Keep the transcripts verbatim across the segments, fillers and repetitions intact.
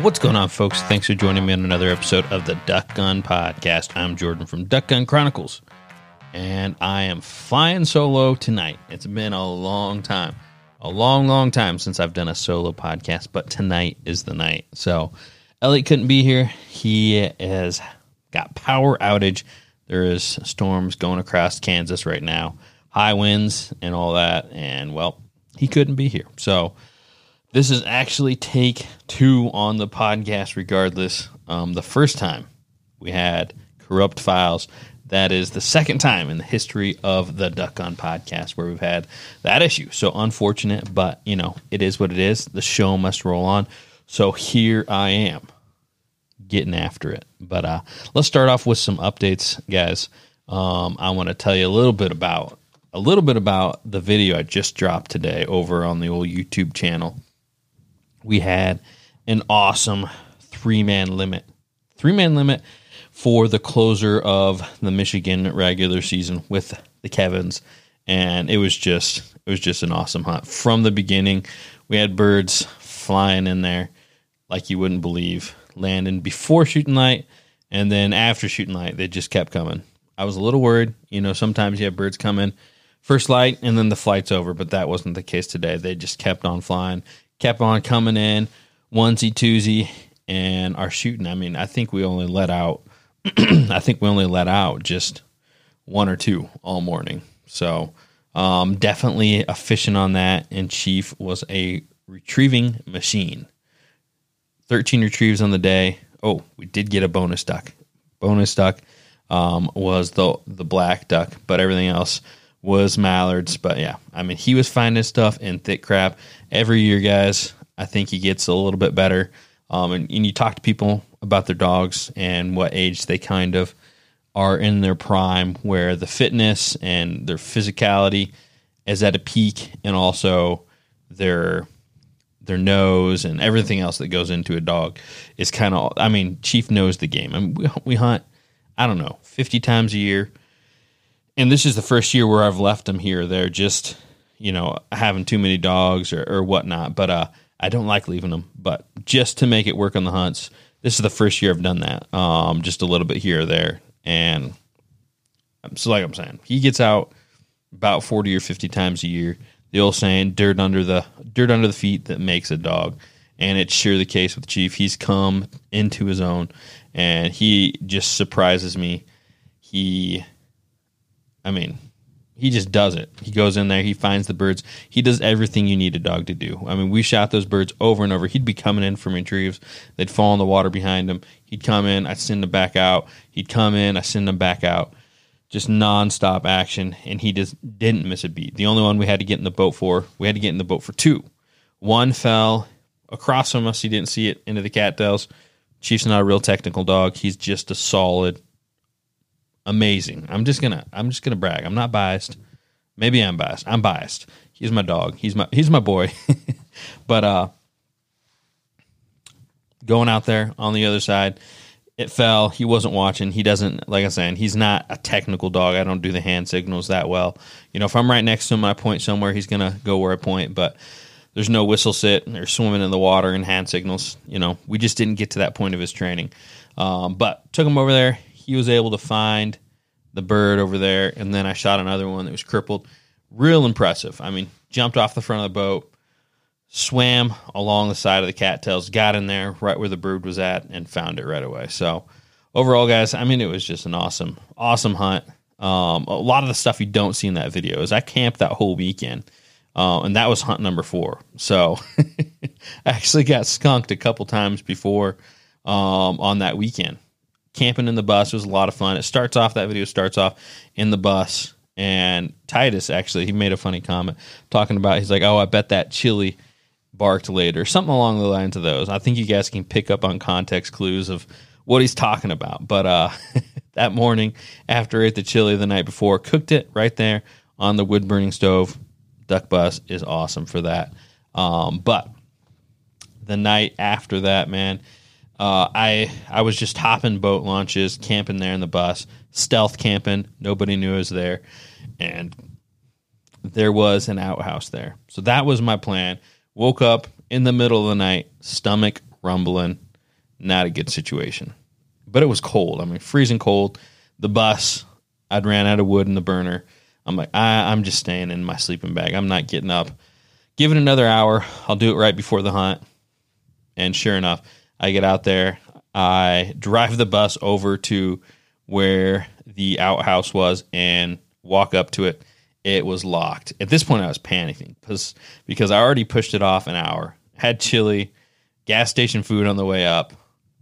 What's going on, folks? Thanks for joining me on another episode of the Duck Gun Podcast. I'm Jordan from Duck Gun Chronicles, and I am flying solo tonight. It's been a long time, a long, long time since I've done a solo podcast, but tonight is the night. So Elliot couldn't be here. He has got power outage. There is storms going across Kansas right now, high winds and all that, and, well, he couldn't be here. So this is actually take two on the podcast regardless. Um, the first time we had Corrupt Files. That is the second time in the history of the Duck Gun Podcast where we've had that issue. So unfortunate, but, you know, it is what it is. The show must roll on. So here I am getting after it. But uh, let's start off with some updates, guys. Um, I want to tell you a little bit about a little bit about the video I just dropped today over on the old YouTube channel. We had an awesome three-man limit. Three-man limit for the closer of the Michigan regular season with the Kevins. And it was just it was just an awesome hunt. From the beginning, we had birds flying in there like you wouldn't believe, landing before shooting light, and then after shooting light, they just kept coming. I was a little worried. You know, sometimes you have birds coming first light, and then the flight's over, but that wasn't the case today. They just kept on flying. Kept on coming in, onesie, twosie, and our shooting. I mean, I think we only let out, I think we only let out just one or two all morning. So um, definitely a fishing on that. And Chief was a retrieving machine. thirteen retrieves on the day. Oh, we did get a bonus duck. Bonus duck um, was the the black duck, but everything else was mallards. But yeah, I mean, he was finding stuff in thick crap every year, guys. I think he gets a little bit better. Um, and, and you talk to people about their dogs and what age they kind of are in their prime, where the fitness and their physicality is at a peak, and also their their nose and everything else that goes into a dog is kind of, I mean, Chief knows the game. I mean, we, we hunt, I don't know, fifty times a year. And this is the first year where I've left them here or there, just, you know, having too many dogs or, or whatnot. But uh, I don't like leaving them. But just to make it work on the hunts, this is the first year I've done that, um, just a little bit here or there. And so like I'm saying, he gets out about forty or fifty times a year. The old saying, dirt under the dirt under the feet that makes a dog. And it's sure the case with Chief. He's come into his own, and he just surprises me. He... I mean, he just does it. He goes in there. He finds the birds. He does everything you need a dog to do. I mean, we shot those birds over and over. He'd be coming in from retrieves. They'd fall in the water behind him. He'd come in. I'd send them back out. He'd come in. I'd send them back out. Just nonstop action, and he just didn't miss a beat. The only one we had to get in the boat for, we had to get in the boat for two. One fell across from us. He didn't see it, into the cattails. Chief's not a real technical dog. He's just a solid amazing. I'm just gonna. I'm just gonna brag. I'm not biased. Maybe I'm biased. I'm biased. He's my dog. He's my. He's my boy. But uh, going out there on the other side, it fell. He wasn't watching. He doesn't. Like I'm saying, he's not a technical dog. I don't do the hand signals that well. You know, if I'm right next to him, I point somewhere. He's gonna go where I point. But there's no whistle sit or swimming in the water and hand signals. You know, we just didn't get to that point of his training. Um, but took him over there. He was able to find the bird over there, and then I shot another one that was crippled. Real impressive. I mean, jumped off the front of the boat, swam along the side of the cattails, got in there right where the bird was at, and found it right away. So overall, guys, I mean, it was just an awesome, awesome hunt. Um, a lot of the stuff you don't see in that video is I camped that whole weekend, uh, and that was hunt number four. So I actually got skunked a couple times before um, on that weekend. Camping in the bus was a lot of fun. It starts off, that video starts off in the bus. And Titus, actually, he made a funny comment talking about, he's like, oh, I bet that chili barked later. Something along the lines of those. I think you guys can pick up on context clues of what he's talking about. But uh, that morning, after I ate the chili the night before, cooked it right there on the wood-burning stove. Duck Bus is awesome for that. Um, but the night after that, man, uh, I I was just hopping boat launches, camping there in the bus, stealth camping. Nobody knew I was there. And there was an outhouse there. So that was my plan. Woke up in the middle of the night, stomach rumbling. Not a good situation. But it was cold. I mean, freezing cold. The bus, I'd ran out of wood in the burner. I'm like, I, I'm just staying in my sleeping bag. I'm not getting up. Give it another hour. I'll do it right before the hunt. And sure enough, I get out there. I drive the bus over to where the outhouse was and walk up to it. It was locked. At this point, I was panicking because because I already pushed it off an hour. Had chili, gas station food on the way up.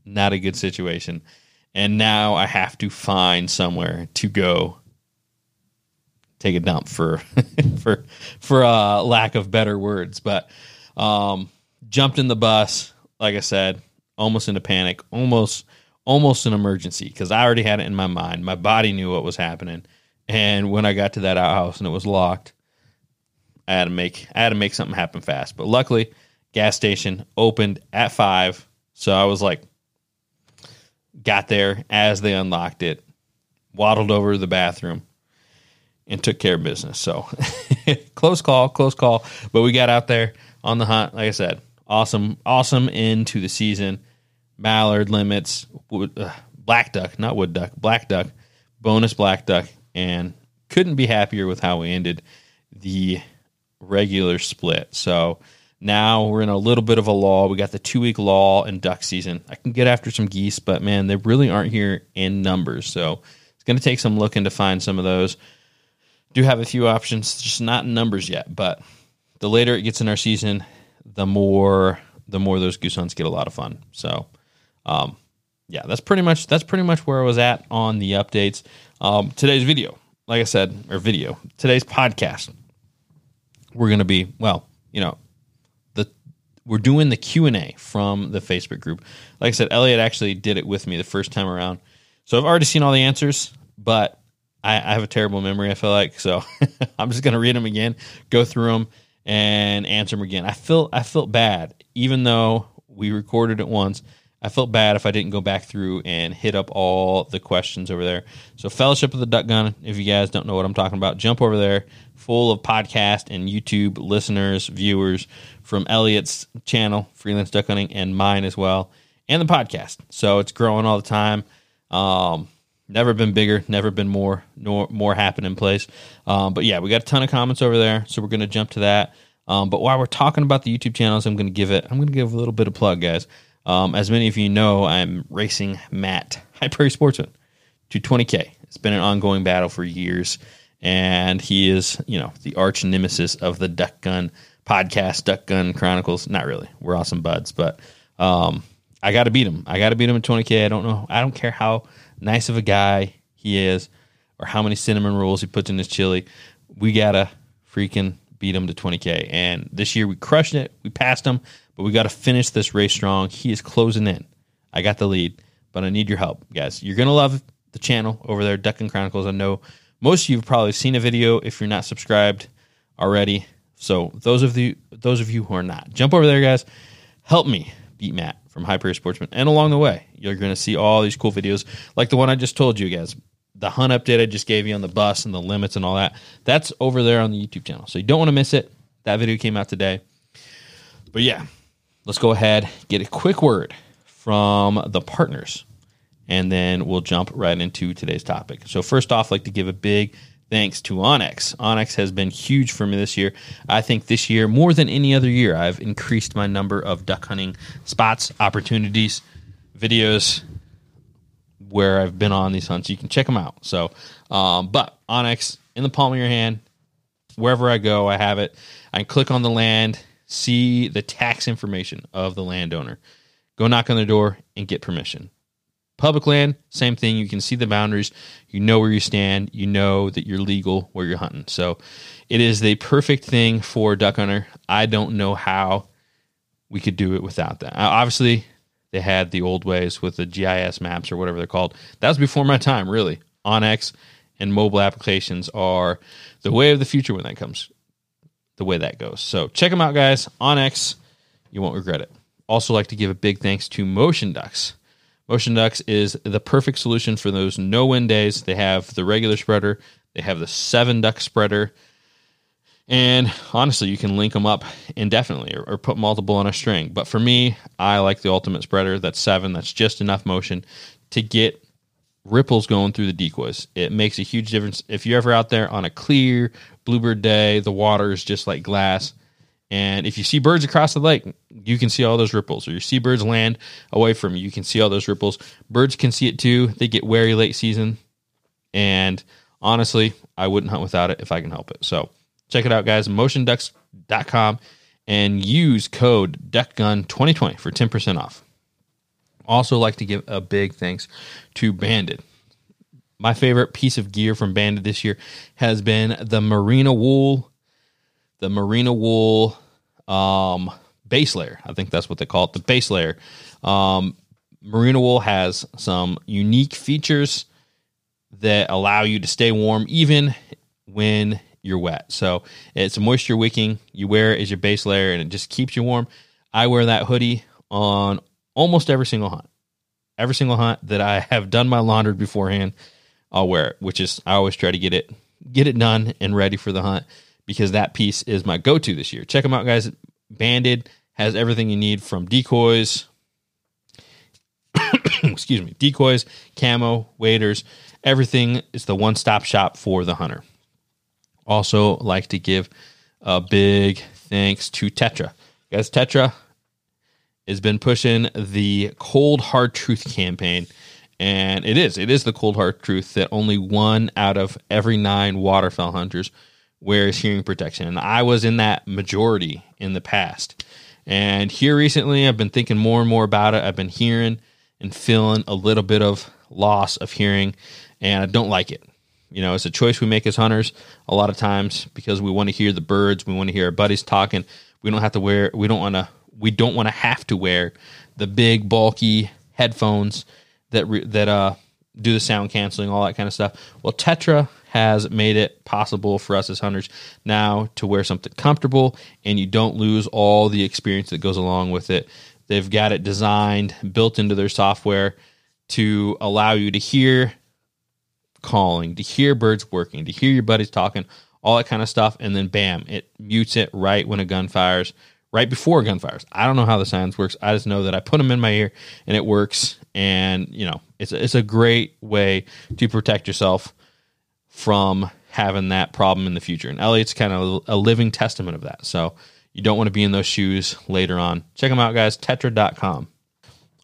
Not a good situation. And now I have to find somewhere to go take a dump for for for uh, lack of better words. But um, jumped in the bus, like I said, almost in a panic, almost almost an emergency because I already had it in my mind. My body knew what was happening. And when I got to that outhouse and it was locked, I had to make I had to make something happen fast. But luckily, gas station opened at five, so I was like, got there as they unlocked it, waddled over to the bathroom, and took care of business. So close call, close call. But we got out there on the hunt. Like I said, awesome, awesome end to the season. Mallard limits, wood, uh, black duck, not wood duck, black duck, bonus black duck. And couldn't be happier with how we ended the regular split. So now we're in a little bit of a lull. We got the two-week lull in duck season. I can get after some geese, but, man, they really aren't here in numbers. So it's going to take some looking to find some of those. Do have a few options, just not in numbers yet. But the later it gets in our season, the more the more those goose hunts get a lot of fun. So, um, yeah, that's pretty much that's pretty much where I was at on the updates. Um, today's video, like I said, or video, today's podcast, we're going to be, well, you know, the we're doing the Q and A from the Facebook group. Like I said, Elliot actually did it with me the first time around. So I've already seen all the answers, but I, I have a terrible memory, I feel like. So I'm just going to read them again, go through them, and answer them again. I feel, I felt bad, even though we recorded it once. I felt bad if I didn't go back through and hit up all the questions over there. So Fellowship of the Duck Gun, if you guys don't know what I'm talking about, jump over there, full of podcast and YouTube listeners, viewers from Elliot's channel, Freelance Duck Gunning, and mine as well, and the podcast. So it's growing all the time. Um, never been bigger, never been more, nor, more happening place. Um, but, yeah, we got a ton of comments over there, so we're going to jump to that. Um, but while we're talking about the YouTube channels, I'm going to give it, I'm going to give a little bit of plug, guys. Um, as many of you know, I'm racing Matt, Hyper Sportsman, to twenty K. It's been an ongoing battle for years, and he is, you know, the arch nemesis of the Duck Gun Podcast, Duck Gun Chronicles. Not really. We're awesome buds, but um, I got to beat him. I got to beat him at twenty K. I don't know. I don't care how nice of a guy he is or how many cinnamon rolls he puts in his chili. We got to freaking beat him to twenty K. And this year we crushed it. We passed him. But we got to finish this race strong. He is closing in. I got the lead, but I need your help, guys. You're going to love the channel over there, Duck Gun Chronicles. I know most of you have probably seen a video if you're not subscribed already. So those of the those of you who are not, jump over there, guys. Help me beat Matt from Hyper Sportsman. And along the way, you're going to see all these cool videos like the one I just told you guys. The hunt update I just gave you on the bus and the limits and all that. That's over there on the YouTube channel. So you don't want to miss it. That video came out today. But, yeah. Let's go ahead, get a quick word from the partners, and then we'll jump right into today's topic. So first off, I'd like to give a big thanks to Onyx. Onyx has been huge for me this year. I think this year, more than any other year, I've increased my number of duck hunting spots, opportunities, videos where I've been on these hunts. You can check them out. So, um, but Onyx, in the palm of your hand, wherever I go, I have it. I can click on the land, see the tax information of the landowner. Go knock on the door and get permission. Public land, same thing. You can see the boundaries. You know where you stand. You know that you're legal where you're hunting. So it is the perfect thing for a duck hunter. I don't know how we could do it without that. Obviously, They had the old ways with the G I S maps or whatever they're called. That was before my time, really. Onyx and mobile applications are the way of the future when that comes, the way that goes. So check them out, guys. Onyx, you won't regret it. Also like to give a big thanks to Motion Ducks. Motion Ducks is the perfect solution for those no-win days. They have the regular spreader. They have the seven-duck spreader. And honestly, you can link them up indefinitely or, or put multiple on a string. But for me, I like the ultimate spreader. That's seven. That's just enough motion to get ripples going through the decoys. It makes a huge difference. If you're ever out there on a clear bluebird day, the water is just like glass. And if you see birds across the lake, you can see all those ripples. Or you see birds land away from you, you can see all those ripples. Birds can see it too. They get wary late season. And honestly, I wouldn't hunt without it if I can help it. So check it out, guys. motion ducks dot com and use code duck gun twenty twenty for ten percent off. Also like to give a big thanks to Banded. My favorite piece of gear from Banded this year has been the merino wool, the merino wool um, base layer. I think that's what they call it, the base layer. Um, merino wool has some unique features that allow you to stay warm even when you're wet. So it's moisture wicking. You wear it as your base layer and it just keeps you warm. I wear that hoodie on almost every single hunt. Every single hunt that I have done my laundry beforehand, I'll wear it, which is I always try to get it get it done and ready for the hunt because that piece is my go-to this year. Check them out, guys. Banded has everything you need from decoys, excuse me, decoys, camo, waders, everything is the one-stop shop for the hunter. Also like to give a big thanks to Tetra. Guys, Tetra has been pushing the Cold Hard Truth campaign, and it is. It is the cold hard truth that only one out of every nine waterfowl hunters wears hearing protection, and I was in that majority in the past. And here recently, I've been thinking more and more about it. I've been hearing and feeling a little bit of loss of hearing, and I don't like it. You know, it's a choice we make as hunters a lot of times because we want to hear the birds, we want to hear our buddies talking. We don't have to wear we don't want to we don't want to have to wear the big bulky headphones that re, that uh do the sound canceling, all that kind of stuff. Well, Tetra has made it possible for us as hunters now to wear something comfortable and you don't lose all the experience that goes along with it. They've got it designed, built into their software to allow you to hear calling, to hear birds working, to hear your buddies talking, all that kind of stuff, and then bam, it mutes it right when a gun fires, right before a gun fires. I don't know how the science works. I just know that I put them in my ear and it works, and you know, it's it's a great way to protect yourself from having that problem in the future. And Elliot's kind of a living testament of that. So you don't want to be in those shoes later on. Check them out, guys, tetra dot com.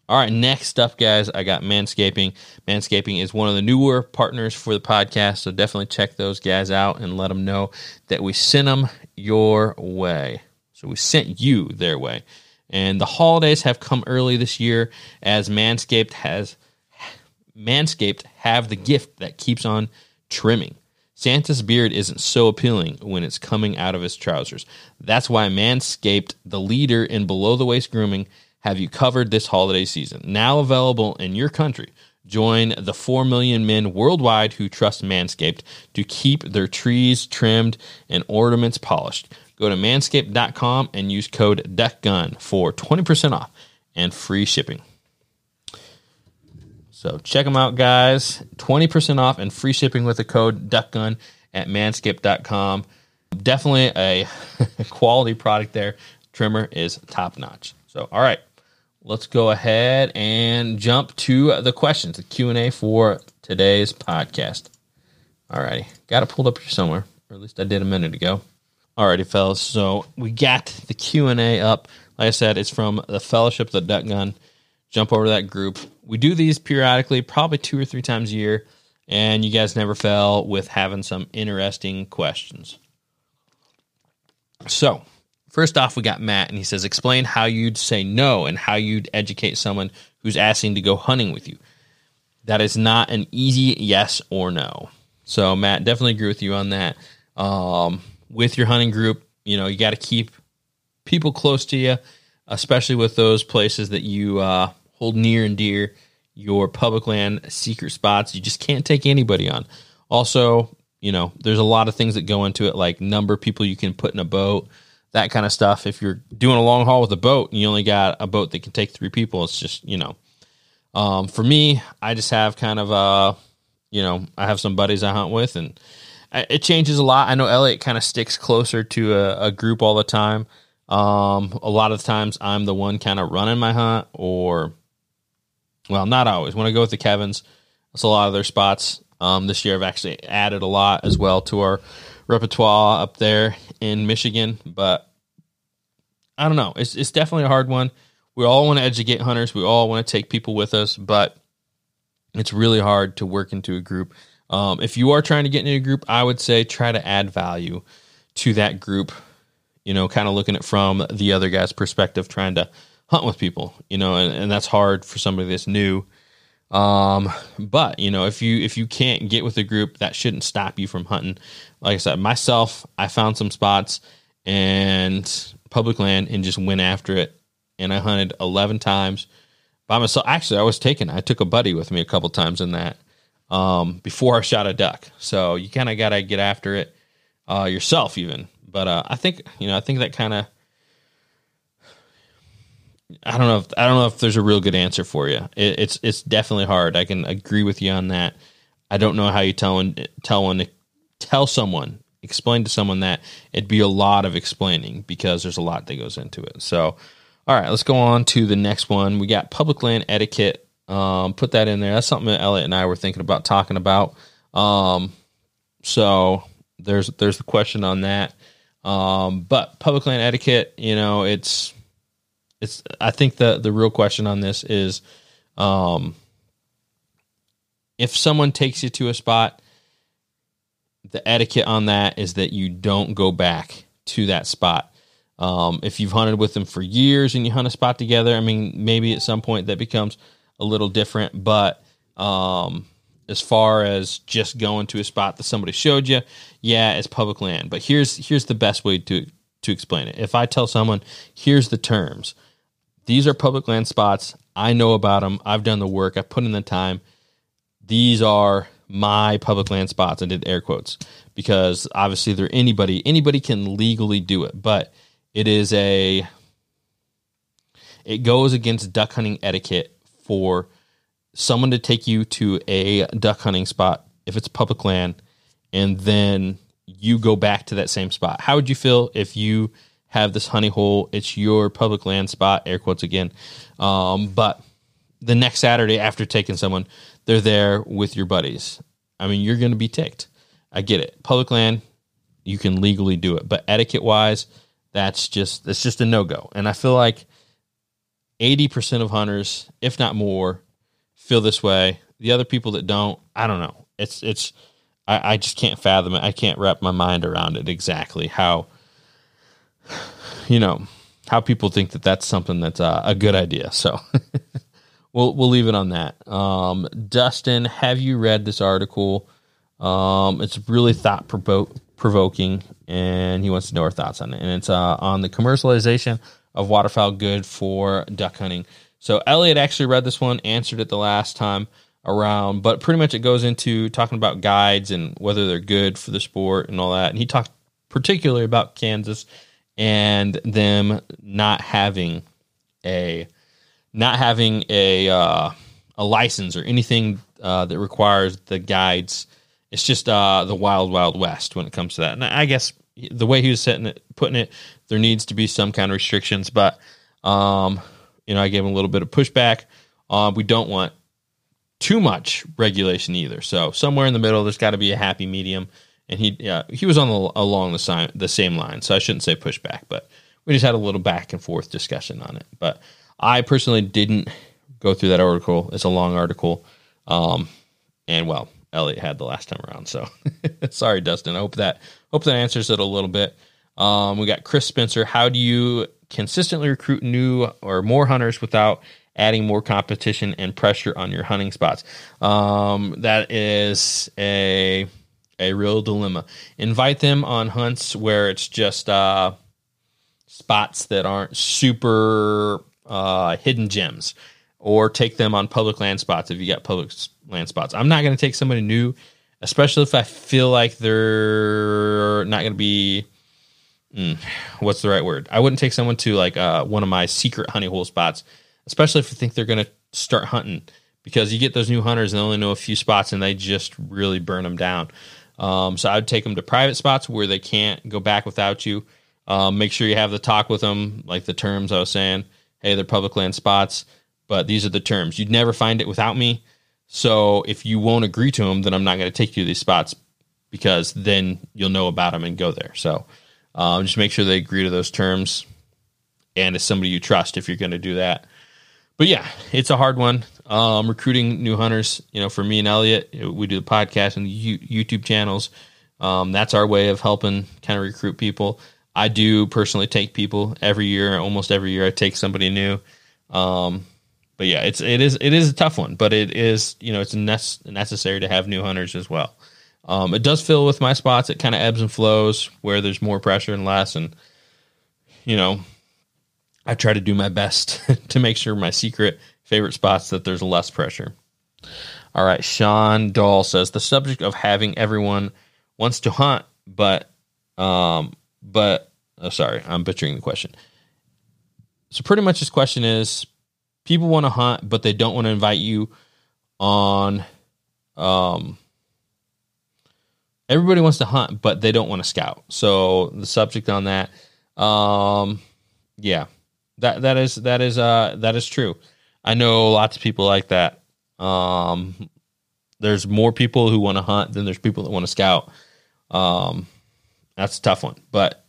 All right, next up, guys, I got Manscaping. Manscaping is one of the newer partners for the podcast, so definitely check those guys out and let them know that we sent them your way. So we sent you their way. And the holidays have come early this year as Manscaped has Manscaped have the gift that keeps on trimming. Santa's beard isn't so appealing when it's coming out of his trousers. That's why Manscaped, the leader in below-the-waist grooming, have you covered this holiday season. Now available in your country. Join the four million men worldwide who trust Manscaped to keep their trees trimmed and ornaments polished. Go to manscaped dot com and use code DUCKGUN for twenty percent off and free shipping. So check them out, guys. twenty percent off and free shipping with the code DUCKGUN at manscaped dot com. Definitely a quality product there. Trimmer is top notch. So, all right, let's go ahead and jump to the questions, the Q and A for today's podcast. All righty, got it pulled up here somewhere, or at least I did a minute ago. All righty, fellas, so we got the Q and A up. Like I said, it's from the Fellowship of the Duck Gun. Jump over to that group. We do these periodically, probably two or three times a year, and you guys never fail with having some interesting questions. So, first off, we got Matt, and he says, explain how you'd say no and how you'd educate someone who's asking to go hunting with you. That is not an easy yes or no. So, Matt, definitely agree with you on that. Um, with your hunting group, you know, you got to keep people close to you, especially with those places that you uh, hold near and dear your public land secret spots. You just can't take anybody on. Also, you know, there's a lot of things that go into it, like number of people you can put in a boat, that kind of stuff. If you're doing a long haul with a boat and you only got a boat that can take three people, it's just, you know, um, for me, I just have kind of, uh, you know, I have some buddies I hunt with, and I, it changes a lot. I know Elliot kind of sticks closer to a, a group all the time. Um, a lot of times I'm the one kind of running my hunt, or, well, not always. When I go with the Kevins, that's a lot of their spots. Um, this year I've actually added a lot as well to our repertoire up there in Michigan, but I don't know. It's it's definitely a hard one. We all want to educate hunters. We all want to take people with us, but it's really hard to work into a group. Um, if you are trying to get into a group, I would say try to add value to that group, you know, kind of looking at from the other guy's perspective, trying to hunt with people, you know, and, and that's hard for somebody that's new. Um, but you know, if you, if you can't get with a group, that shouldn't stop you from hunting. Like I said, myself, I found some spots and public land and just went after it. And I hunted eleven times by myself. Actually, I was taken, I took a buddy with me a couple times in that, um, before I shot a duck. So you kind of got to get after it, uh, yourself even. But, uh, I think, you know, I think that kind of, I don't know. If, I don't know if there's a real good answer for you. It, it's it's definitely hard. I can agree with you on that. I don't know how you tell one, tell one to tell someone, explain to someone that. It'd be a lot of explaining because there's a lot that goes into it. So, all right, let's go on to the next one. We got public land etiquette. Um, put that in there. That's something that Elliot and I were thinking about talking about. Um, so there's there's the question on that. Um, but public land etiquette, you know, it's. It's. I think the, the real question on this is, um, if someone takes you to a spot, the etiquette on that is that you don't go back to that spot. Um, if you've hunted with them for years and you hunt a spot together, I mean, maybe at some point that becomes a little different. But um, as far as just going to a spot that somebody showed you, yeah, it's public land. But here's here's the best way to to explain it. If I tell someone, here's the terms. These are public land spots. I know about them. I've done the work. I've put in the time. These are my public land spots. I did air quotes because obviously they're anybody. Anybody can legally do it, but it is a, it goes against duck hunting etiquette for someone to take you to a duck hunting spot if it's public land, and then you go back to that same spot. How would you feel if you have this honey hole? It's your public land spot, air quotes again. Um, but the next Saturday after taking someone, they're there with your buddies. I mean, you're going to be ticked. I get it. Public land, you can legally do it, but etiquette wise, that's just, it's just a no go. And I feel like eighty percent of hunters, if not more, feel this way. The other people that don't, I don't know. It's, it's, I, I just can't fathom it. I can't wrap my mind around it exactly how, you know, how people think that that's something that's uh, a good idea. So we'll we'll leave it on that. Um, Dustin, have you read this article? Um, it's really thought provo- provoking, and he wants to know our thoughts on it. And it's uh, on the commercialization of waterfowl good for duck hunting. So Elliot actually read this one, answered it the last time around, but pretty much it goes into talking about guides and whether they're good for the sport and all that. And he talked particularly about Kansas and them not having a not having a uh, a license or anything uh, that requires the guides. It's just uh, the wild, wild west when it comes to that. And I guess the way he was setting it, putting it, there needs to be some kind of restrictions. But um, you know, I gave him a little bit of pushback. Uh, we don't want too much regulation either. So somewhere in the middle, there's got to be a happy medium. And he yeah, he was on the, along the same, the same line, so I shouldn't say pushback, but we just had a little back and forth discussion on it. But I personally didn't go through that article. It's a long article. Um, and, well, Elliot had the last time around, so sorry, Dustin. I hope that hope that answers it a little bit. Um, we got Chris Spencer. How do you consistently recruit new or more hunters without adding more competition and pressure on your hunting spots? Um, that is a a real dilemma. Invite them on hunts where it's just uh, spots that aren't super uh, hidden gems. or take them on public land spots if you got public land spots. I'm not going to take somebody new, especially if I feel like they're not going to be, mm, what's the right word? I wouldn't take someone to like uh, one of my secret honey hole spots, especially if I think they're going to start hunting, because you get those new hunters and they only know a few spots and they just really burn them down. Um, so I would take them to private spots where they can't go back without you. Um, make sure you have the talk with them, like the terms I was saying. Hey, they're public land spots, but these are the terms. You'd never find it without me. So if you won't agree to them, then I'm not going to take you to these spots, because then you'll know about them and go there. So um, just make sure they agree to those terms. And it's somebody you trust if you're going to do that. But yeah, it's a hard one. Um, recruiting new hunters, you know, for me and Elliot, we do the podcast and the YouTube channels. Um, that's our way of helping kind of recruit people. I do personally take people every year, almost every year I take somebody new. Um, but yeah, it's, it is, it is a tough one, but it is, you know, it's ne- necessary to have new hunters as well. Um, it does fill with my spots. It kind of ebbs and flows where there's more pressure and less. And, you know, I try to do my best to make sure my secret favorite spots that there's less pressure. All right. Sean Dahl says the subject of having everyone wants to hunt, but, um, But, oh, sorry, I'm butchering the question. So pretty much his question is, people want to hunt, but they don't want to invite you on. Um, everybody wants to hunt, but they don't want to scout. So the subject on that, um, yeah, that that is that is uh, that is true. I know lots of people like that. Um, there's more people who want to hunt than there's people that want to scout. Um That's a tough one, but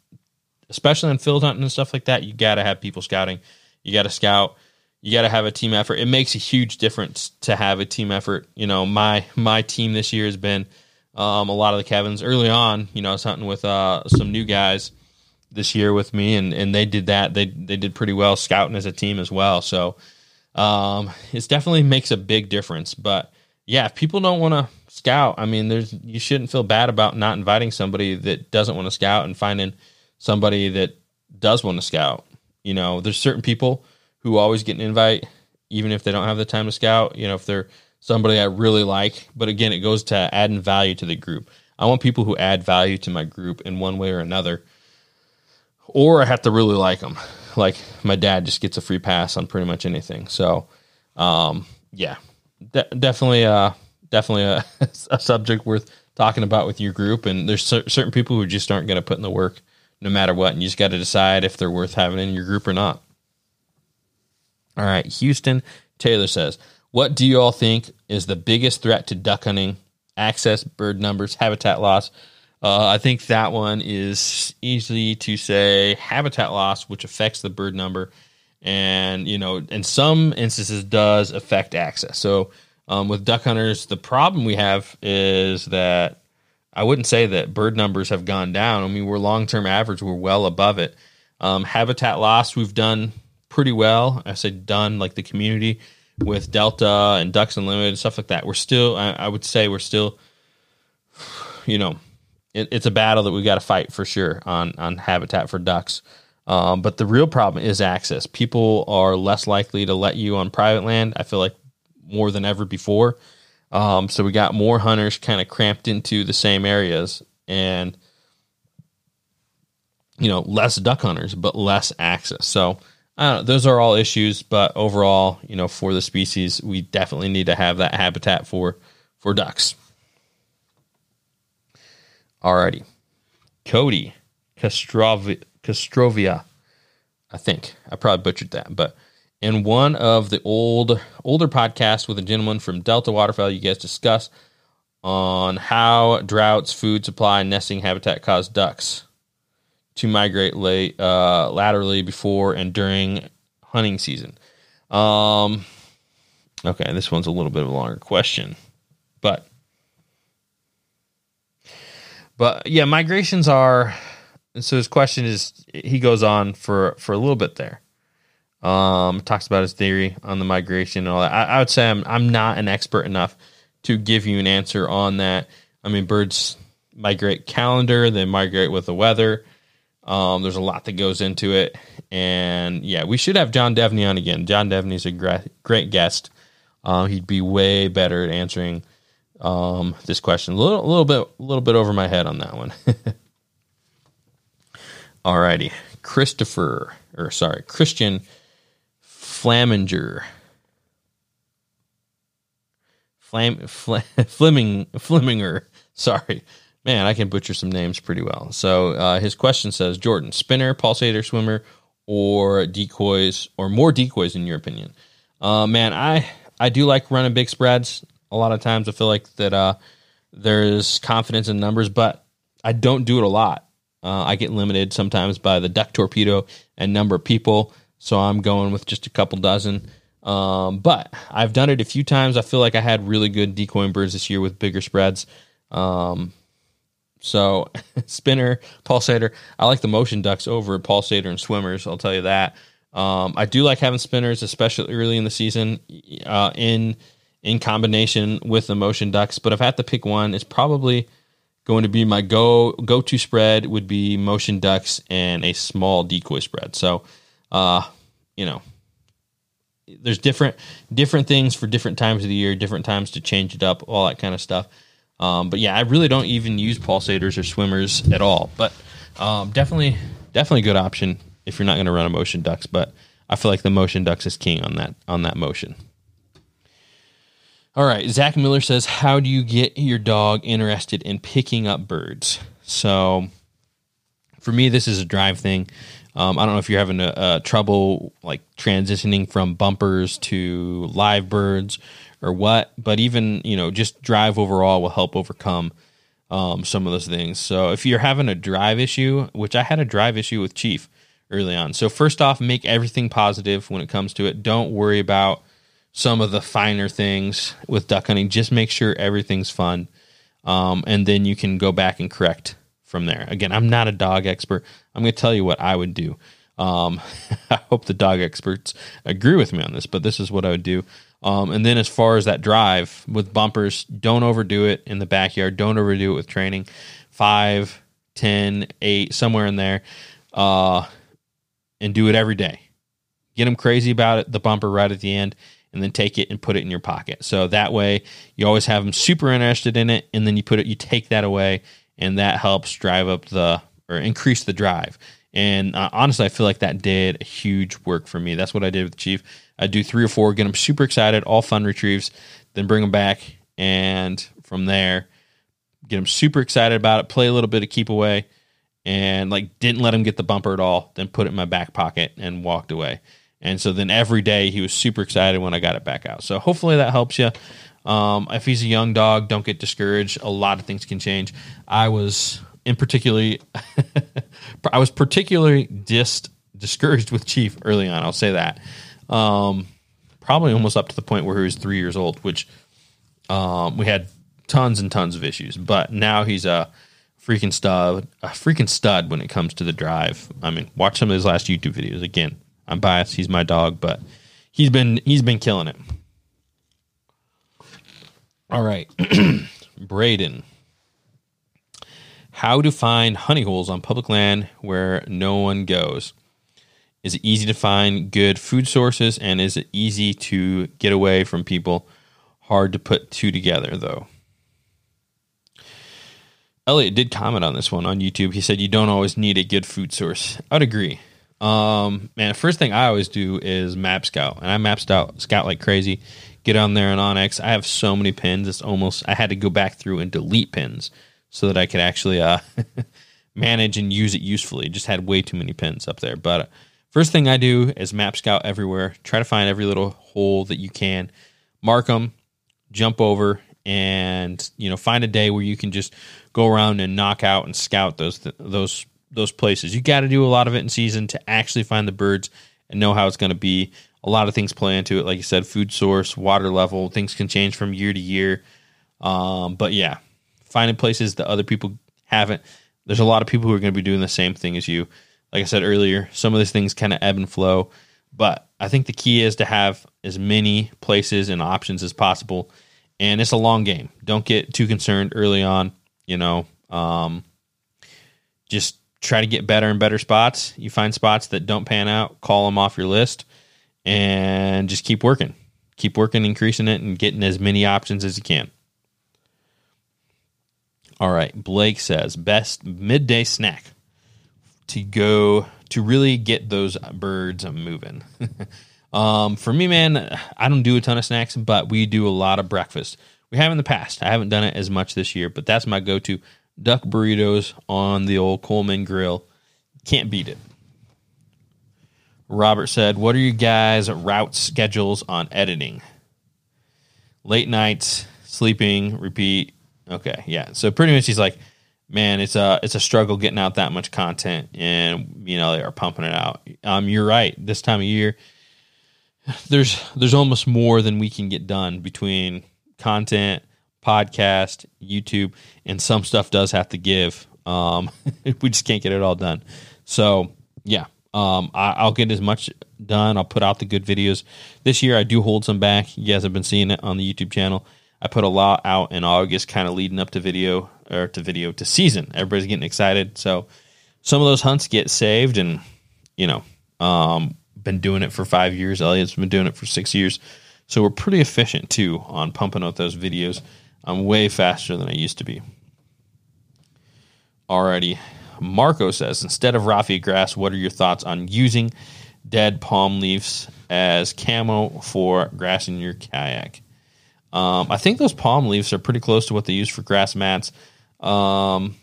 especially in field hunting and stuff like that, you got to have people scouting. You got to scout. You got to have a team effort. It makes a huge difference to have a team effort. You know, my my team this year has been um, a lot of the Kevins. Early on, you know, I was hunting with uh, some new guys this year with me, and, and they did that. They they did pretty well scouting as a team as well. So um, it definitely makes a big difference. But yeah, if people don't want to scout, I mean, there's you shouldn't feel bad about not inviting somebody that doesn't want to scout and finding somebody that does want to scout. You know, there's certain people who always get an invite, even if they don't have the time to scout. You know, if they're somebody I really like, but again, it goes to adding value to the group. I want people who add value to my group in one way or another, or I have to really like them. Like my dad just gets a free pass on pretty much anything. So, um, yeah, de- definitely, uh, Definitely a, a subject worth talking about with your group. And there's cer- certain people who just aren't going to put in the work no matter what. And you just got to decide if they're worth having in your group or not. All right. Houston Taylor says, what do you all think is the biggest threat to duck hunting? Access, bird numbers, habitat loss. Uh, I think that one is easy to say habitat loss, which affects the bird number. And, you know, in some instances does affect access. So, Um, with duck hunters, the problem we have is that I wouldn't say that bird numbers have gone down. I mean, we're long-term average. We're well above it. Um, habitat loss, we've done pretty well. I say done, like the community with Delta and Ducks Unlimited and stuff like that. We're still, I, I would say we're still, you know, it, it's a battle that we've got to fight for sure on, on habitat for ducks. Um, but the real problem is access. People are less likely to let you on private land. I feel like more than ever before. Um, so we got more hunters kind of cramped into the same areas and, you know, less duck hunters, but less access. So I don't know, those are all issues, but overall, you know, for the species, we definitely need to have that habitat for, for ducks. Alrighty. Cody Castrovi- Castrovia. I think I probably butchered that, but in one of the old older podcasts with a gentleman from Delta Waterfowl, you guys discuss on how droughts, food supply, and nesting habitat cause ducks to migrate late, uh, laterally before and during hunting season. Um, okay, this one's a little bit of a longer question, but but yeah, migrations are. And so his question is, he goes on for for a little bit there. Um, talks about his theory on the migration and all that. I, I would say I'm I'm not an expert enough to give you an answer on that. I mean, birds migrate calendar, they migrate with the weather. Um, there's a lot that goes into it. And yeah, we should have John Devney on again. John Devney's a gra- great guest. Uh, he'd be way better at answering um, this question. A little, little bit, a little bit over my head on that one. All righty, Christopher, or sorry, Christian Flaminger, Flam, Flam, Fleming, Fleminger. Sorry, man, I can butcher some names pretty well. So uh, his question says, Jordan, spinner, pulsator, swimmer, or decoys, or more decoys in your opinion? Uh, man, I I do like running big spreads. A lot of times I feel like that uh, there's confidence in numbers, but I don't do it a lot. Uh, I get limited sometimes by the duck torpedo and number of people, so I'm going with just a couple dozen. Um, but I've done it a few times. I feel like I had really good decoying birds this year with bigger spreads. Um, so spinner, pulsator. I like the motion ducks over pulsator and swimmers, I'll tell you that. Um, I do like having spinners, especially early in the season, uh, in in combination with the motion ducks. But if I had to pick one, it's probably going to be my go go to spread would be motion ducks and a small decoy spread. So, uh, you know, there's different different things for different times of the year, different times to change it up, all that kind of stuff. Um, but yeah, I really don't even use pulsators or swimmers at all. But um, definitely, definitely a good option if you're not going to run a motion ducks. But I feel like the motion ducks is king on that on that motion. All right, Zach Miller says, how do you get your dog interested in picking up birds? So for me, this is a drive thing. Um, I don't know if you're having a, a trouble like transitioning from bumpers to live birds or what, but even, you know, just drive overall will help overcome um, some of those things. So if you're having a drive issue, which I had a drive issue with Chief early on. So first off, make everything positive when it comes to it. Don't worry about some of the finer things with duck hunting. Just make sure everything's fun. Um, and then you can go back and correct from there. Again, I'm not a dog expert. I'm going to tell you what I would do. Um, I hope the dog experts agree with me on this, but this is what I would do. Um, and then as far as that drive with bumpers, don't overdo it in the backyard. Don't overdo it with training. Five, ten, eight, somewhere in there. Uh, and do it every day. Get them crazy about it, the bumper right at the end, and then take it and put it in your pocket. So that way you always have them super interested in it. And then you put it, you take that away, and that helps drive up the, or increase the drive. And uh, honestly, I feel like that did a huge work for me. That's what I did with Chief. I do three or four, get them super excited, all fun retrieves, then bring them back. And from there, get them super excited about it, play a little bit of keep away, and like didn't let them get the bumper at all. Then put it in my back pocket and walked away. And so then every day he was super excited when I got it back out. So hopefully that helps you. Um, if he's a young dog, don't get discouraged. A lot of things can change. I was in particularly, I was particularly dis- discouraged with Chief early on. I'll say that. Um, probably almost up to the point where he was three years old, which um, we had tons and tons of issues. But now he's a freaking stud, a freaking stud when it comes to the drive. I mean, watch some of his last YouTube videos again. I'm biased. He's my dog, but he's been he's been killing it. All right, Braden. How to find honey holes on public land where no one goes? Is it easy to find good food sources, and is it easy to get away from people? Hard to put two together, though. Elliot did comment on this one on YouTube. He said you don't always need a good food source. I'd agree. Um, man, first thing I always do is map scout, and I mapped out scout like crazy. Get on there and Onyx. I have so many pins. It's almost, I had to go back through and delete pins so that I could actually, uh, manage and use it usefully. Just had way too many pins up there. But uh, first thing I do is map scout everywhere. Try to find every little hole that you can, mark them, jump over, and, you know, find a day where you can just go around and knock out and scout those, th- those those places. You got to do a lot of it in season to actually find the birds and know how it's going to be. A lot of things play into it. Like you said, food source, water level, things can change from year to year. Um, but yeah, finding places that other people haven't. There's a lot of people who are going to be doing the same thing as you. Like I said earlier, some of these things kind of ebb and flow, but I think the key is to have as many places and options as possible. And it's a long game. Don't get too concerned early on, you know, um, just, try to get better and better spots. You find spots that don't pan out, call them off your list, and just keep working. Keep working, increasing it, and getting as many options as you can. All right, Blake says, best midday snack to go to really get those birds moving. um, for me, man, I don't do a ton of snacks, but we do a lot of breakfast. We have in the past. I haven't done it as much this year, but that's my go-to. Duck burritos on the old Coleman grill. Can't beat it. Robert said, what are you guys' route schedules on editing? Late nights, sleeping, repeat. Okay, yeah. So pretty much he's like, man, it's a, it's a struggle getting out that much content, and, you know, they are pumping it out. Um, you're right. This time of year, there's there's almost more than we can get done between content, podcast, YouTube, and some stuff does have to give. Um, we just can't get it all done. So, yeah, um, I, I'll get as much done. I'll put out the good videos. This year I do hold some back. You guys have been seeing it on the YouTube channel. I put a lot out in August, kind of leading up to video or to video to season. Everybody's getting excited. So some of those hunts get saved, and, you know, um, been doing it for five years. Elliot's been doing it for six years. So we're pretty efficient too on pumping out those videos. I'm way faster than I used to be. Alrighty. Marco says, instead of raffia grass, what are your thoughts on using dead palm leaves as camo for grass in your kayak? Um, I think those palm leaves are pretty close to what they use for grass mats. Um,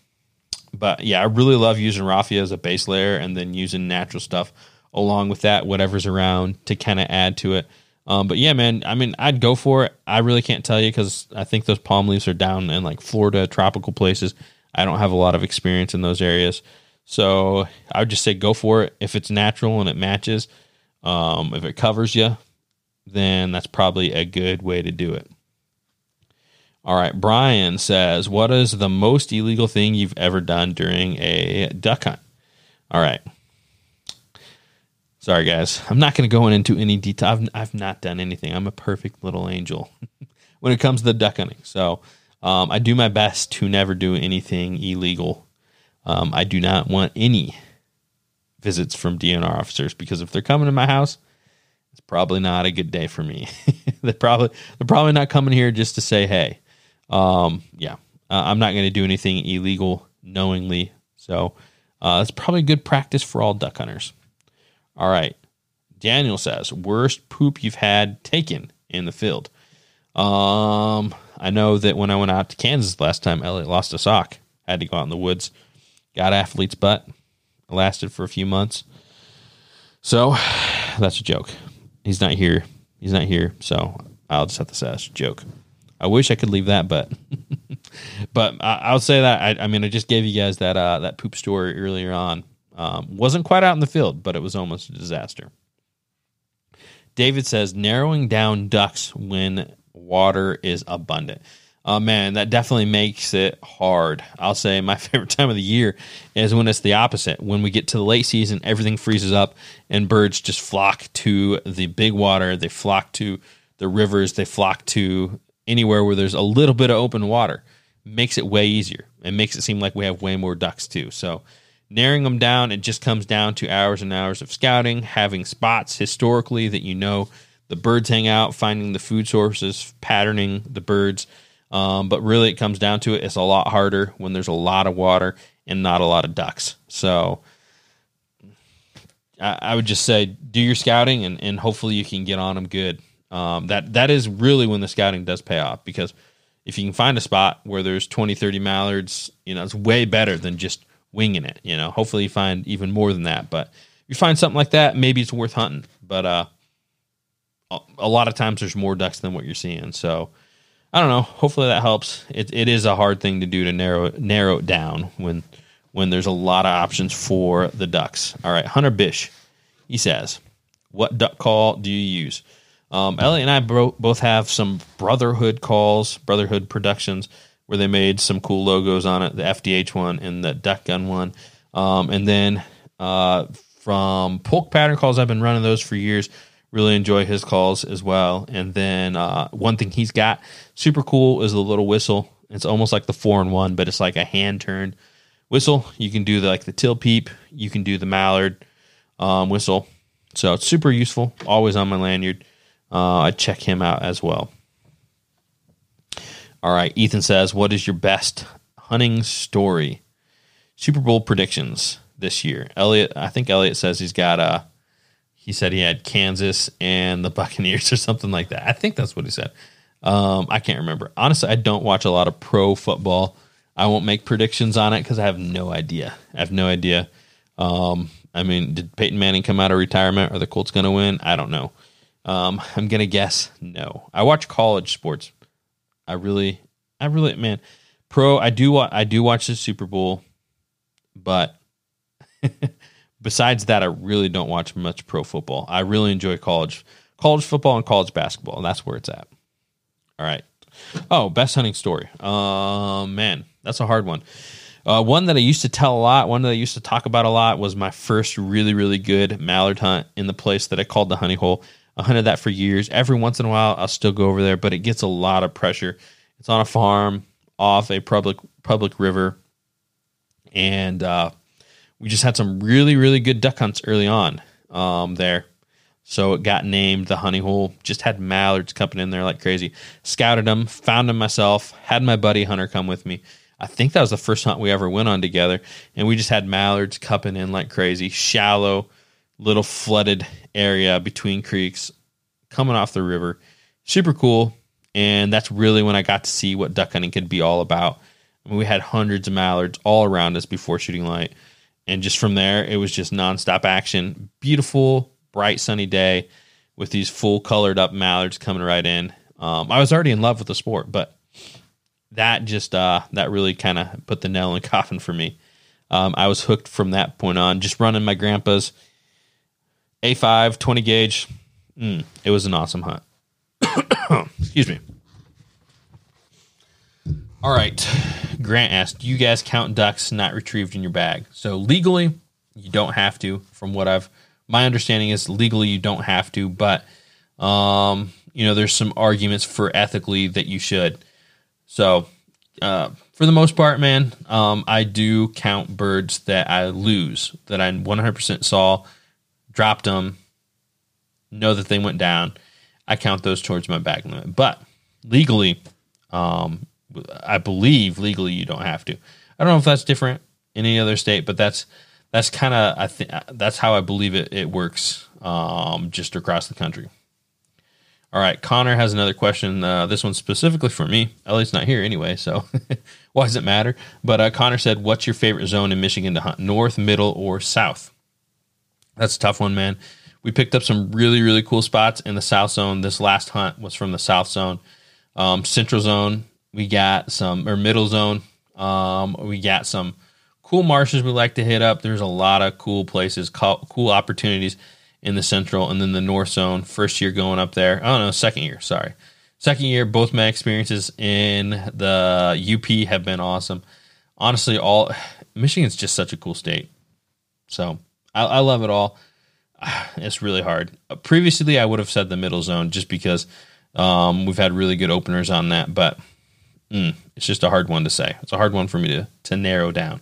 but yeah, I really love using raffia as a base layer and then using natural stuff along with that, whatever's around, to kind of add to it. Um, but yeah, man, I mean, I'd go for it. I really can't tell you because I think those palm leaves are down in like Florida, tropical places. I don't have a lot of experience in those areas. So I would just say go for it. If it's natural and it matches, um, if it covers you, then that's probably a good way to do it. All right, Brian says, what is the most illegal thing you've ever done during a duck hunt? All right. Sorry, guys. I'm not going to go into any detail. I've, I've not done anything. I'm a perfect little angel when it comes to the duck hunting. So um, I do my best to never do anything illegal. Um, I do not want any visits from D N R officers, because if they're coming to my house, it's probably not a good day for me. They're probably they're probably not coming here just to say, hey. Um, yeah, uh, I'm not going to do anything illegal knowingly. So uh, it's probably good practice for all duck hunters. All right. Daniel says, worst poop you've had taken in the field. Um, I know that when I went out to Kansas last time, Elliot lost a sock. Had to go out in the woods. Got athlete's butt. It lasted for a few months. So that's a joke. He's not here. He's not here. So I'll just have to say that's a joke. I wish I could leave that, but but I, I'll say that. I, I mean, I just gave you guys that uh, that poop story earlier on. Um, wasn't quite out in the field, but it was almost a disaster. David says, narrowing down ducks when water is abundant. Oh, man, that definitely makes it hard. I'll say my favorite time of the year is when it's the opposite. When we get to the late season, everything freezes up, and birds just flock to the big water. They flock to the rivers. They flock to anywhere where there's a little bit of open water. Makes it way easier. It makes it seem like we have way more ducks, too. So narrowing them down, it just comes down to hours and hours of scouting, having spots historically that you know the birds hang out, finding the food sources, patterning the birds. Um, but really, it comes down to it. It's a lot harder when there's a lot of water and not a lot of ducks. So I, I would just say do your scouting, and, and hopefully you can get on them good. Um, that that is really when the scouting does pay off, because if you can find a spot where there's twenty, thirty mallards, you know, it's way better than just winging it, you know. Hopefully you find even more than that, but if you find something like that, maybe it's worth hunting. But uh a lot of times there's more ducks than what you're seeing, so I don't know. Hopefully that helps. It, it is a hard thing to do, to narrow narrow it down when when there's a lot of options for the ducks. All right, Hunter Bish, he says, what duck call do you use? um Ellie and I bro- both have some Brotherhood calls, Brotherhood Productions, where they made some cool logos on it, the F D H one and the Duck Gun one. Um, and then uh, from Polk Pattern calls, I've been running those for years. Really enjoy his calls as well. And then uh, one thing he's got super cool is the little whistle. It's almost like the four in one, but it's like a hand-turned whistle. You can do the, like the till peep. You can do the mallard um, whistle. So it's super useful. Always on my lanyard. Uh, I check him out as well. All right. Ethan says, what is your best hunting story? Super Bowl predictions this year. Elliot, I think Elliot says he's got a, he said he had Kansas and the Buccaneers or something like that. I think that's what he said. Um, I can't remember. Honestly, I don't watch a lot of pro football. I won't make predictions on it because I have no idea. I have no idea. Um, I mean, did Peyton Manning come out of retirement? Are the Colts going to win? I don't know. Um, I'm going to guess no. I watch college sports. I really, I really, man, pro, I do, I do watch the Super Bowl, but besides that, I really don't watch much pro football. I really enjoy college, college football and college basketball. And that's where it's at. All right. Oh, best hunting story. Um, uh, man, that's a hard one. Uh, one that I used to tell a lot, one that I used to talk about a lot was my first really, really good mallard hunt in the place that I called the honey hole. I hunted that for years. Every once in a while, I'll still go over there, but it gets a lot of pressure. It's on a farm off a public public river, and uh, we just had some really, really good duck hunts early on um, there. So it got named the honey hole. Just had mallards coming in there like crazy. Scouted them, found them myself, had my buddy Hunter come with me. I think that was the first hunt we ever went on together, and we just had mallards cupping in like crazy. Shallow, little flooded area between creeks coming off the river. Super cool, and that's really when I got to see what duck hunting could be all about. I mean, we had hundreds of mallards all around us before shooting light, and just from there, it was just nonstop action. Beautiful, bright, sunny day with these full colored up mallards coming right in. Um, I was already in love with the sport, but that just uh, that really kind of put the nail in the coffin for me. Um, I was hooked from that point on. Just running my grandpa's A five twenty gauge. Mm, it was an awesome hunt. Excuse me. All right. Grant asked, do you guys count ducks not retrieved in your bag? So legally, you don't have to. From what I've, my understanding is legally you don't have to, but um, you know, there's some arguments for ethically that you should. So, uh, for the most part, man, um, I do count birds that I lose, that I one hundred percent saw, dropped them, know that they went down. I count those towards my bag limit. But legally, um, I believe legally you don't have to. I don't know if that's different in any other state, but that's that's kind of I think that's how I believe it it works um, just across the country. All right, Connor has another question. Uh, this one's specifically for me. Elliot's not here anyway, so why does it matter? But uh, Connor said, what's your favorite zone in Michigan to hunt, north, middle, or south? That's a tough one, man. We picked up some really, really cool spots in the south zone. This last hunt was from the south zone. Um, central zone, we got some, or middle zone, um, we got some cool marshes we like to hit up. There's a lot of cool places, co- cool opportunities in the central, and then the north zone, first year going up there. Oh, no, second year, sorry. Second year, both my experiences in the U P have been awesome. Honestly, all Michigan's just such a cool state. So I, I love it all. It's really hard. Previously, I would have said the middle zone just because um, we've had really good openers on that, but mm, it's just a hard one to say. It's a hard one for me to, to narrow down.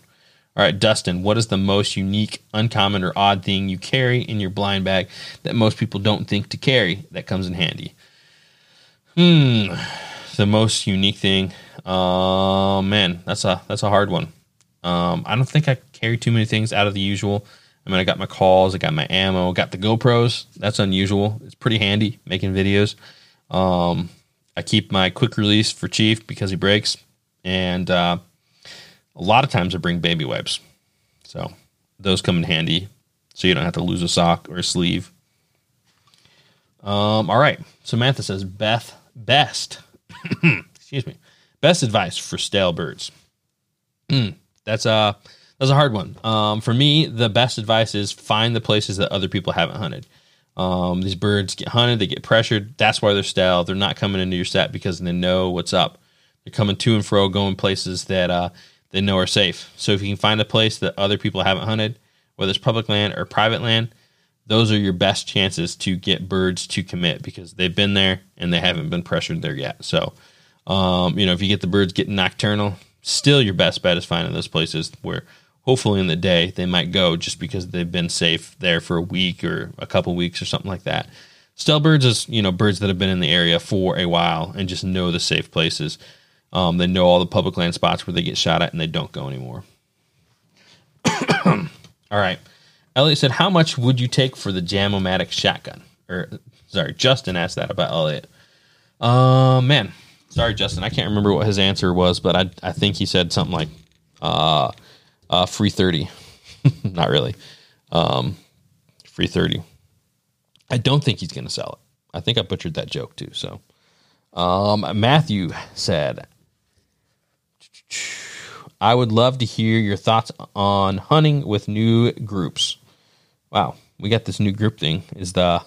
All right, Dustin, what is the most unique, uncommon, or odd thing you carry in your blind bag that most people don't think to carry that comes in handy? Hmm, the most unique thing. Oh, uh, man, that's a that's a hard one. Um, I don't think I carry too many things out of the usual. I mean, I got my calls, I got my ammo, I got the GoPros. That's unusual. It's pretty handy making videos. Um, I keep my quick release for Chief because he breaks, and uh a lot of times I bring baby wipes. So those come in handy so you don't have to lose a sock or a sleeve. Um, all right. Samantha says, Beth, best, excuse me, best advice for stale birds. that's a, that's a hard one. Um, for me, the best advice is find the places that other people haven't hunted. Um, these birds get hunted, they get pressured. That's why they're stale. They're not coming into your set because they know what's up. They're coming to and fro, going places that, uh, they know are safe. So if you can find a place that other people haven't hunted, whether it's public land or private land, those are your best chances to get birds to commit because they've been there and they haven't been pressured there yet. So, um, you know, if you get the birds getting nocturnal, still your best bet is finding those places where hopefully in the day they might go just because they've been safe there for a week or a couple weeks or something like that. Snowbirds is, you know, birds that have been in the area for a while and just know the safe places. Um, they know all the public land spots where they get shot at and they don't go anymore. All right. Elliot said, how much would you take for the Jam-O-Matic shotgun? Or, sorry, Justin asked that about Elliot. Uh, man, sorry, Justin. I can't remember what his answer was, but I I think he said something like uh, uh, free thirty. Not really. Um, free thirty. I don't think he's going to sell it. I think I butchered that joke too. So, um, Matthew said, I would love to hear your thoughts on hunting with new groups. Wow. We got this new group thing. Is the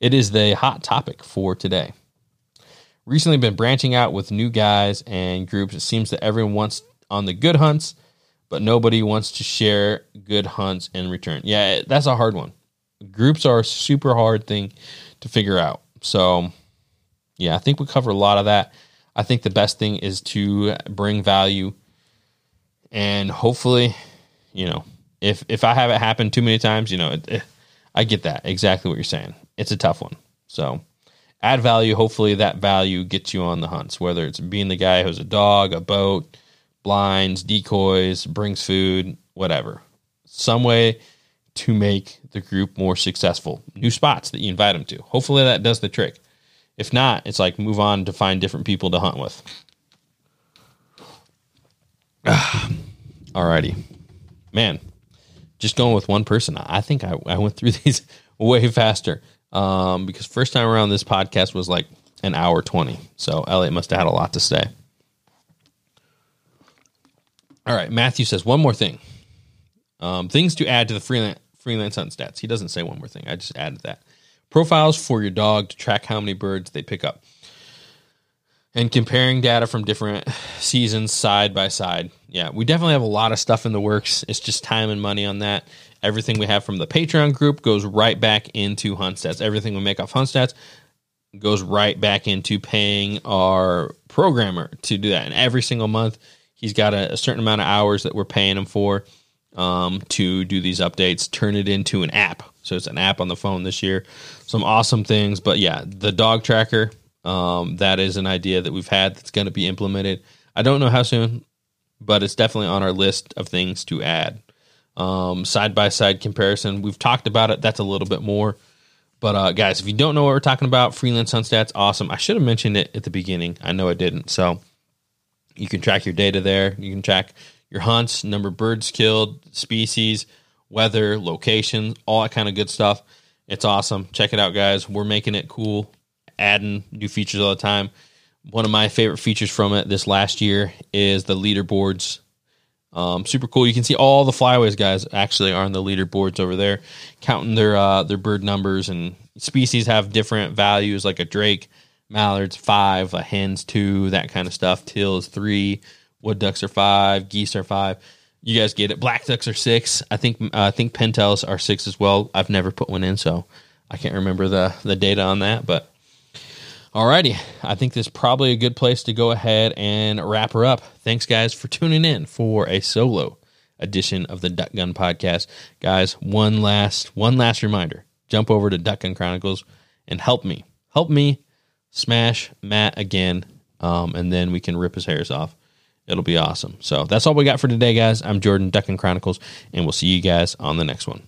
It is the hot topic for today. Recently been branching out with new guys and groups. It seems that everyone wants on the good hunts, but nobody wants to share good hunts in return. Yeah, that's a hard one. Groups are a super hard thing to figure out. So, yeah, I think we cover a lot of that. I think the best thing is to bring value. And hopefully, you know, if if I have it happen too many times, you know, it, it, I get that. Exactly what you're saying. It's a tough one. So add value. Hopefully that value gets you on the hunts, whether it's being the guy who's a dog, a boat, blinds, decoys, brings food, whatever. Some way to make the group more successful. New spots that you invite them to. Hopefully that does the trick. If not, it's like move on to find different people to hunt with. Alrighty. Man, just going with one person. I think I, I went through these way faster um, because first time around this podcast was like an hour twenty. So Elliot must have had a lot to say. All right. Matthew says one more thing. Um, things to add to the freelance freelance hunt stats. He doesn't say one more thing. I just added that. Profiles for your dog to track how many birds they pick up. And comparing data from different seasons side by side. Yeah, we definitely have a lot of stuff in the works. It's just time and money on that. Everything we have from the Patreon group goes right back into Hunt Stats. Everything we make off Hunt Stats goes right back into paying our programmer to do that. And every single month, he's got a, a certain amount of hours that we're paying him for um, to do these updates, turn it into an app. So it's an app on the phone this year. Some awesome things. But yeah, the dog tracker. Um, that is an idea that we've had that's going to be implemented. I don't know how soon, but it's definitely on our list of things to add. Um, side-by-side comparison, we've talked about it. That's a little bit more. But, uh, guys, if you don't know what we're talking about, Freelance Hunt Stats, awesome. I should have mentioned it at the beginning. I know I didn't. So you can track your data there. You can track your hunts, number of birds killed, species, weather, location, all that kind of good stuff. It's awesome. Check it out, guys. We're making it cool. Adding new features all the time. One of my favorite features from it this last year is the leaderboards. Um, super cool. You can see all the flyaways guys actually are on the leaderboards over there, counting their uh, their bird numbers, and species have different values, like a drake, mallards five, a hen's two, that kind of stuff. Teal is three, wood ducks are five, geese are five. You guys get it. Black ducks are six. I think uh, I think pintails are six as well. I've never put one in, so I can't remember the the data on that, but. Alrighty, I think this is probably a good place to go ahead and wrap her up. Thanks, guys, for tuning in for a solo edition of the Duck Gun Podcast. Guys, one last one last reminder. Jump over to Duck Gun Chronicles and help me. Help me smash Matt again, um, and then we can rip his hairs off. It'll be awesome. So that's all we got for today, guys. I'm Jordan, Duck Gun Chronicles, and we'll see you guys on the next one.